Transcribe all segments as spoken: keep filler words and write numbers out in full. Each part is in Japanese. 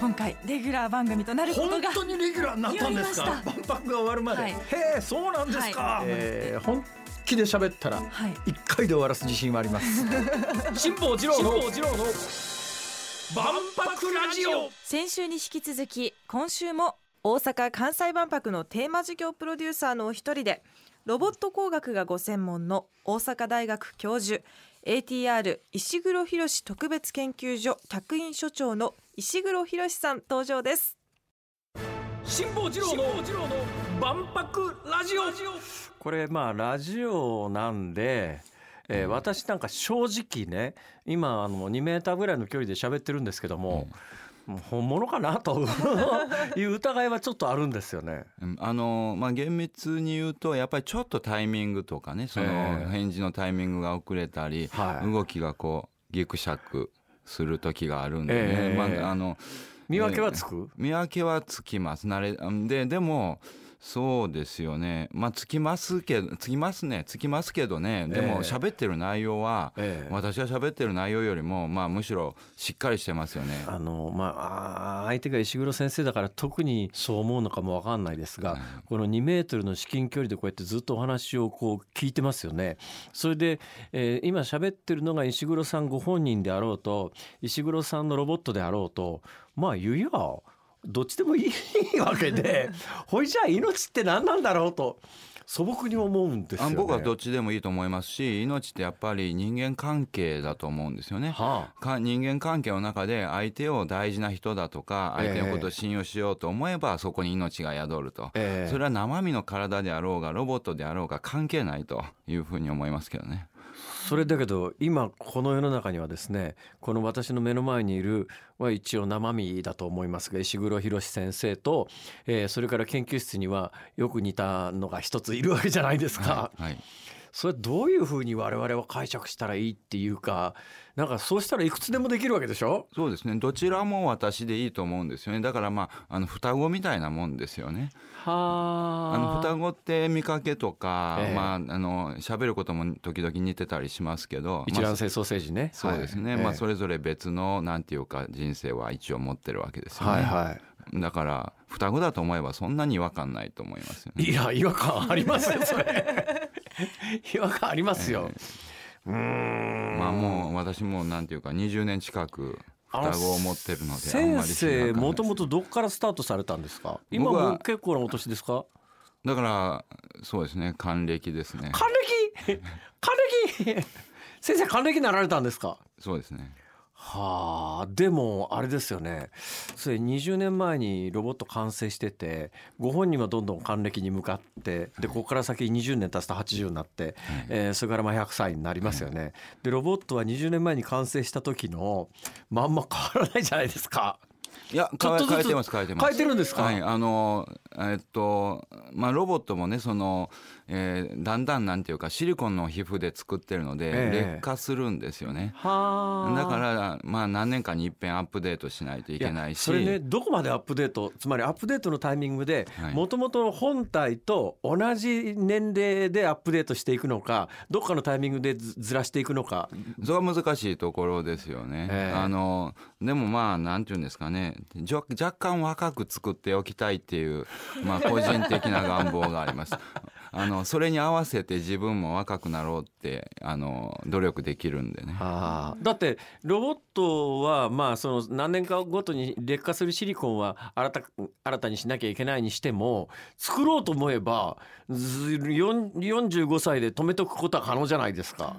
今回レギュラー番組となることが本当にレギュラーになったんですか。万博が終わるまで、はい、へえそうなんですか、はい、えー、本気で喋ったら一回で終わらす自信はあります辛坊治郎の万博ラジオ。先週に引き続き今週も大阪・関西万博のテーマ事業プロデューサーのお一人でロボット工学がご専門の大阪大学教授 エーティーアール 石黒浩特別研究所客員所長の石黒浩さん登場です。辛坊治郎の万博ラジオ。これまあラジオなんで、えー、私なんか正直ね今あのにメーターぐらいの距離で喋ってるんですけども、うん、もう本物かなという疑いはちょっとあるんですよね。あの、まあ、厳密に言うとやっぱりちょっとタイミングとかねその返事のタイミングが遅れたり、えー、動きがこうギクシャクする時があるんでね、えーまあ、あの見分けはつく？見分けはつきます。慣れででもそうですよね、まあ、つきますけどつきますねつきますけどねでも喋ってる内容は、ええ、私が喋ってる内容よりも、まあ、むしろしっかりしてますよね。あの、まあ、相手が石黒先生だから特にそう思うのかも分かんないですが、うん、このにメートルの至近距離でこうやってずっとお話をこう聞いてますよね。それで、えー、今喋ってるのが石黒さんご本人であろうと石黒さんのロボットであろうとまあ言うよどっちでもいいわけでほいじゃあ命って何なんだろうと素朴に思うんですよね。僕はどっちでもいいと思いますし命ってやっぱり人間関係だと思うんですよね、はあ、か人間関係の中で相手を大事な人だとか相手のことを信用しようと思えばそこに命が宿ると、えー、それは生身の体であろうがロボットであろうが関係ないというふうに思いますけどね。それだけど今この世の中にはですねこの私の目の前にいるは一応生身だと思いますが石黒浩先生と、えー、それから研究室にはよく似たのが一ついるわけじゃないですか、はいはい、それどういうふうに我々は解釈したらいいっていうかなんかそうしたらいくつでもできるわけでしょ。そうですねどちらも私でいいと思うんですよね。だからまああの双子みたいなもんですよね。はあの双子って見かけとか、えー、まああの喋ることも時々似てたりしますけど一卵性ソーセージね、まあ、そうですね、はい、まあ、それぞれ別のなんていうか人生は一応持ってるわけですよね、はいはい、だから双子だと思えばそんなに違和感ないと思いますよね。いや違和感ありますよそれ違和感ありますよ、えー、うーんまあもう私もなんていうかにじゅうねん近く双子を持ってるので先生もともとどこからスタートされたんですか。今も結構なお年ですか。だからそうですね還暦ですね。還暦還暦先生還暦になられたんですか。そうですね。はあ、でもあれですよねそれにじゅうねんまえにロボット完成しててご本人はどんどん還暦に向かってでここから先にじゅうねん経つとはちじゅうになって、はい、えー、それからまあひゃくさいになりますよね、はい、でロボットはにじゅうねんまえに完成した時のまんま変わらないじゃないですか。いや変えてます変えてます変えてるんですか、はい、あのえっとまあロボットもねその、えー、だんだんなんていうかシリコンの皮膚で作ってるので、えー、劣化するんですよね。はだからまあ何年かに一遍アップデートしないといけないしいそれねどこまでアップデートつまりアップデートのタイミングでもともとの本体と同じ年齢でアップデートしていくのかどっかのタイミングで ず, ずらしていくのかそれは難しいところですよね、えー、あのでもまあなんていうんですかね若干若く作っておきたいっていう、まあ、個人的な願望がありますあのそれに合わせて自分も若くなろうってあの努力できるんでね。あだってロボットは、まあ、その何年かごとに劣化するシリコンは新 た, 新たにしなきゃいけないにしても作ろうと思えばよんじゅうごさいで止めとくことは可能じゃないですか。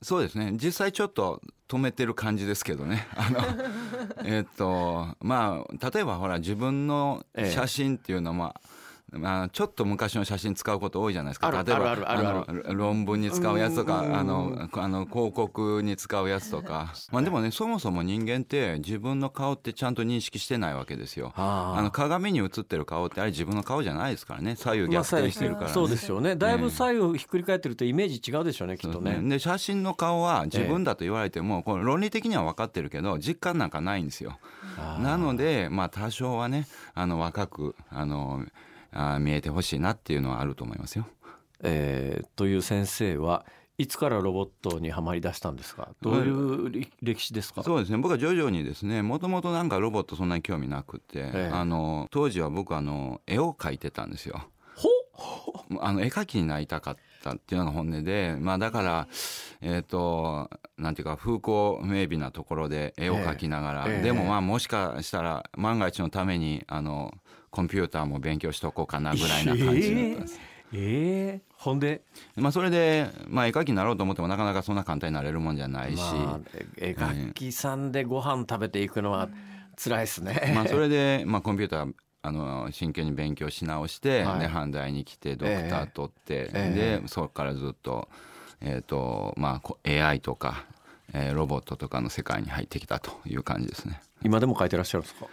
そうですね実際ちょっと止めてる感じですけどねあのえっとまあ例えばほら自分の写真っていうのも、ええまあ、ちょっと昔の写真使うこと多いじゃないですか。例えばあの論文に使うやつとかあのあの広告に使うやつとか、まあ、でもねそもそも人間って自分の顔ってちゃんと認識してないわけですよ。あの鏡に映ってる顔ってあれ自分の顔じゃないですからね左右逆転してるから、ねまあ、そうですよねだいぶ左右ひっくり返ってるとイメージ違うでしょうねきっとね。で写真の顔は自分だと言われても、ええこの論理的には分かってるけど実感なんかないんですよ。なので、まあ、多少はねあの若くあのあ見えてほしいなっていうのはあると思いますよ、えー、という先生はいつからロボットにはまり出したんですか？どういう歴史ですか？はい、そうですね、僕は徐々にですね、もともとなんかロボットそんなに興味なくて、ええ、あの当時は僕あの絵を描いてたんですよ。あの絵描きになりたかったっていうのが本音で、まあ、だから、えー、となんていうか風光明媚なところで絵を描きながら、ええ、でもまあもしかしたら万が一のためにあのコンピューターも勉強しとこうかなぐらいな感じだったんです。えーえー、ほんで、まあ、それで、まあ、絵描きになろうと思ってもなかなかそんな簡単になれるもんじゃないし、まあ、絵描きさんでご飯食べていくのは辛いですね。まあ、それで、まあ、コンピューターあの真剣に勉強し直して、はい、で阪大に来てドクター取って、えー、でそこからずっと、えーとまあ、エーアイ とか、えー、ロボットとかの世界に入ってきたという感じですね。今でも書いてらっしゃるんですか？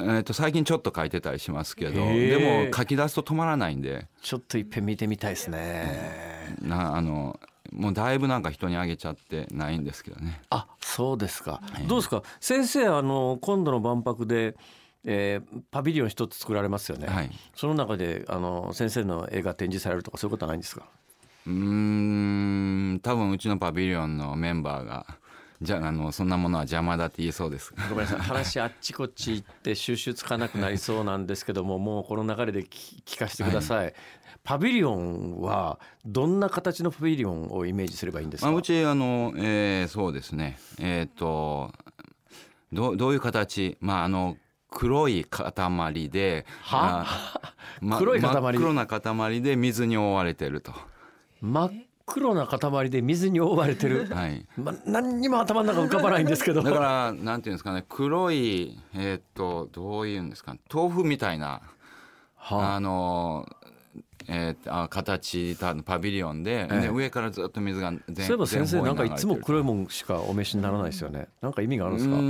えーと最近ちょっと書いてたりしますけど、でも書き出すと止まらないんで、ちょっといっぺん見てみたいですね。なあのもうだいぶなんか人にあげちゃってないんですけどね。あ、そうですか、えー、どうですか先生、あの今度の万博でえー、パビリオン一つ作られますよね、はい、その中であの先生の絵が展示されるとかそういうことはないんですか？うーん、多分うちのパビリオンのメンバーがじゃあ、あのそんなものは邪魔だって言いそうです。ごめんなさい、話あっちこっち行って収集つかなくなりそうなんですけどももうこの流れで 聞, 聞かせてください、はい、パビリオンはどんな形のパビリオンをイメージすればいいんですか？まあ、うちあの、えー、そうですね、えー、と ど, どういう形、まああの黒い塊で、はま、黒い塊、真っ黒な塊で水に覆われてると。真っ黒な塊で水に覆われてる、はい、ま、何にも頭の中浮かばないんですけどだからなんていうんですかね、黒い、えー、とどういうんですか、豆腐みたいな、はあのえー、形のパビリオン で,、ええ、で上からずっと水が全そういえば先生なんかいつも黒いもんしかお召しにならないですよね、うん、なんか意味があるんですか？う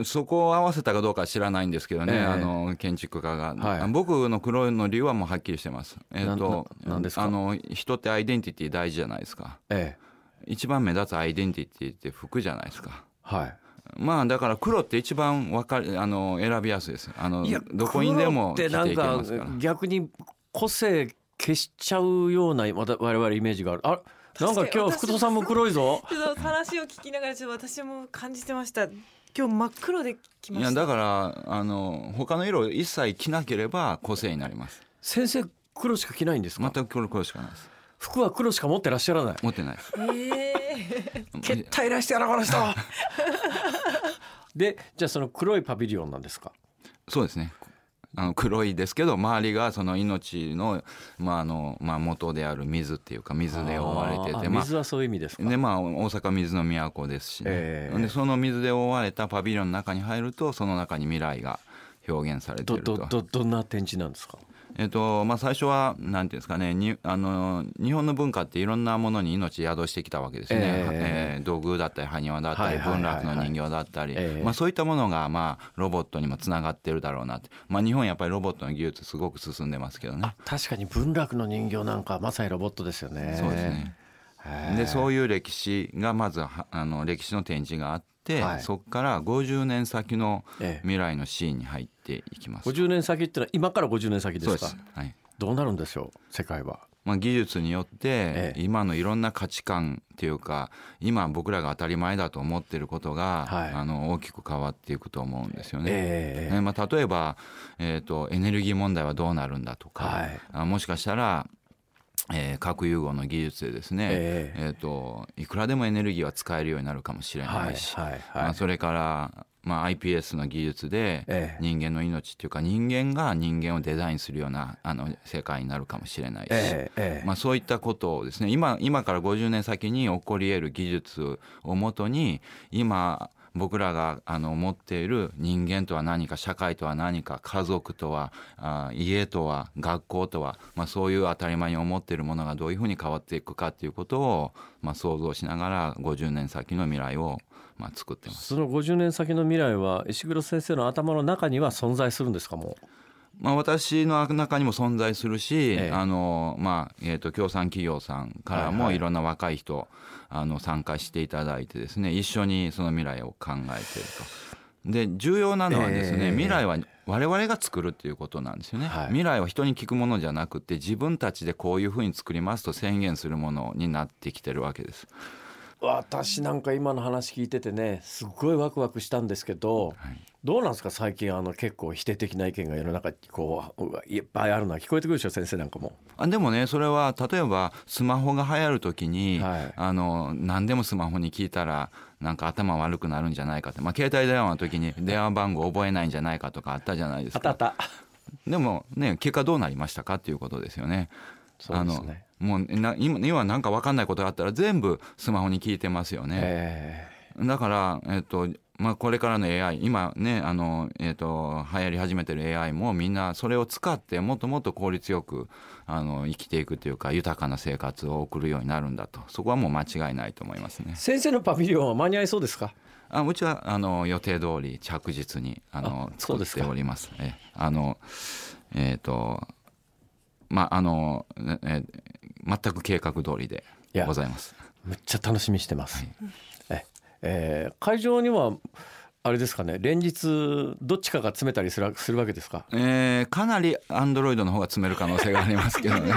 ん、そこを合わせたかどうか知らないんですけどね、ええ、あの建築家が、はい、僕の黒いの理由はもうはっきりしてます。えー、となななんですか？あの人ってアイデンティティ大事じゃないですか、ええ、一番目立つアイデンティティって服じゃないですか、はい、まあだから黒って一番わかあの選びやすいです。あのどこにでも着ていけますから。黒ってなんか逆に個性消しちゃうような我々イメージがある。あ、なんか今日福戸さんも黒いぞ。ちょっと話を聞きながらちょっと私も感じてました。今日真っ黒で来ました。いやだからあの他の色を一切着なければ個性になります。先生黒しか着ないんですか？全く黒、黒しかないです。服は黒しか持ってらっしゃらない。持ってないです。えー、絶対いらしてやらこの人。で、じゃあその黒いパビリオンなんですか？そうですね。あの黒いですけど周りがその命の、まああのまあ、元である水っていうか水で覆われてて、まあ、水はそういう意味ですか？で、まあ、大阪水の都ですしね、えー、でその水で覆われたパビリオンの中に入るとその中に未来が表現されていると。 ど, ど, ど, どんな展示なんですか？えーとまあ、最初はなんていうんですかね、にあの日本の文化っていろんなものに命宿してきたわけですね、えーえー、土偶だったり埴輪だったり、はいはいはいはい、文楽の人形だったり、えーまあ、そういったものが、まあ、ロボットにもつながってるだろうなって、まあ、日本やっぱりロボットの技術すごく進んでますけどね。あ、確かに文楽の人形なんかまさにロボットですよね。そうですね。でそういう歴史がまずはあの歴史の展示があって、はい、そこからごじゅうねん先の未来のシーンに入っていきます。ええ、ごじゅうねん先ってのは今からごじゅうねん先ですか？そうです、はい、どうなるんでしょう世界は。まあ、技術によって今のいろんな価値観っていうか今僕らが当たり前だと思っていることが、はい、あの大きく変わっていくと思うんですよね。えーまあ、例えば、えーと、エネルギー問題はどうなるんだとか、はい、あもしかしたらえー、核融合の技術でですね、えーえー、といくらでもエネルギーは使えるようになるかもしれないし、はいはいはい、まあ、それから、まあ、アイピーエス の技術で人間の命っていうか人間が人間をデザインするようなあの世界になるかもしれないし、えーえーまあ、そういったことをですね 今, 今からごじゅうねん先に起こり得る技術をもとに今僕らがあの持っている人間とは何か社会とは何か家族とはあ家とは学校とは、まあ、そういう当たり前に思っているものがどういうふうに変わっていくかということを、まあ、想像しながらごじゅうねん先の未来を、まあ、作ってます。そのごじゅうねん先の未来は石黒先生の頭の中には存在するんですか？もうまあ、私の中にも存在するし、ええあのまあえー、と共産企業さんからもいろんな若い人、はいはい、あの参加していただいてですね一緒にその未来を考えていると。で重要なのはですね、えー、未来は我々が作るっていうことなんですよね、はい、未来は人に聞くものじゃなくて自分たちでこういうふうに作りますと宣言するものになってきてるわけです。私なんか今の話聞いててねすごいワクワクしたんですけど、はい、どうなんですか最近あの結構否定的な意見が世の中にこういっぱいあるのは聞こえてくるでしょ先生なんかも。あでもねそれは例えばスマホが流行る時に、はい、あの何でもスマホに聞いたらなんか頭悪くなるんじゃないかって、まあ、携帯電話の時に電話番号覚えないんじゃないかとかあったじゃないですか。あったあった。でもね結果どうなりましたかっていうことですよね。そうですね。もうな今なんか分かんないことがあったら全部スマホに聞いてますよね、えー、だから、えっとまあ、これからの エーアイ 今ねあの、えっと、流行り始めてる エーアイ もみんなそれを使ってもっともっと効率よくあの生きていくというか豊かな生活を送るようになるんだとそこはもう間違いないと思いますね。先生のパビリオンは間に合いそうですか？あうちはあの予定通り着実にあのあ作っております。えあのえっとまああのえ全く計画通りでございます。めっちゃ楽しみしてます、はいええー、会場にはあれですかね連日どっちかが詰めたりする、するわけですか？えー、かなりアンドロイドの方が詰める可能性がありますけどね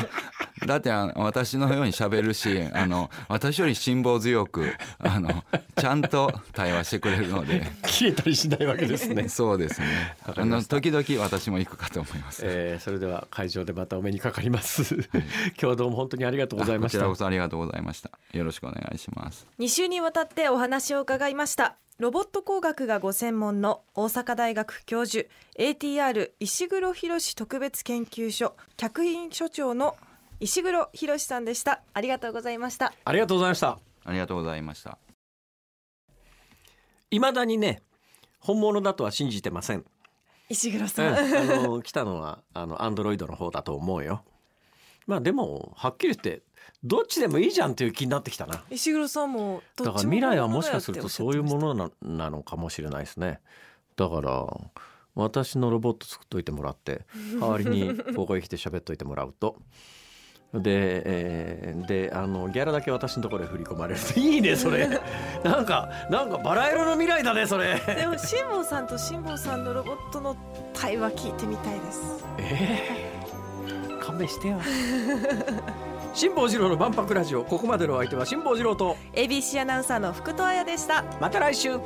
だってあの私のように喋るしあの私より辛抱強くあのちゃんと対話してくれるので消えたりしないわけですねそうですねあの時々私も行くかと思います、えー、それでは会場でまたお目にかかります、はい、今日どうも本当にありがとうございました。こちらこそありがとうございました。よろしくお願いします。に週にわたってお話を伺いました。ロボット工学がご専門の大阪大学教授 エーティーアール 石黒浩特別研究所客員所長の石黒浩さんでした。ありがとうございました。ありがとうございました。ありがとうございました。未だにね本物だとは信じてません石黒さん、うん、あの来たのはあのアンドロイドの方だと思うよ。まあでもはっきり言ってどっちでもいいじゃんという気になってきたな。石黒さんもどっちもだから未来はもしかするとそういうもの な, なのかもしれないですね。だから私のロボット作っといてもらって代わりにここへ来て喋っといてもらうとで、えー、であのギャラだけ私のところへ振り込まれるいいねそれなんかなんかバラ色の未来だねそれでも辛坊さんと辛坊さんのロボットの対話聞いてみたいです。えー、勘弁してよ辛坊治郎の万博ラジオ、ここまでのお相手は辛坊治郎と エービーシー アナウンサーの福戸彩でした。また来週。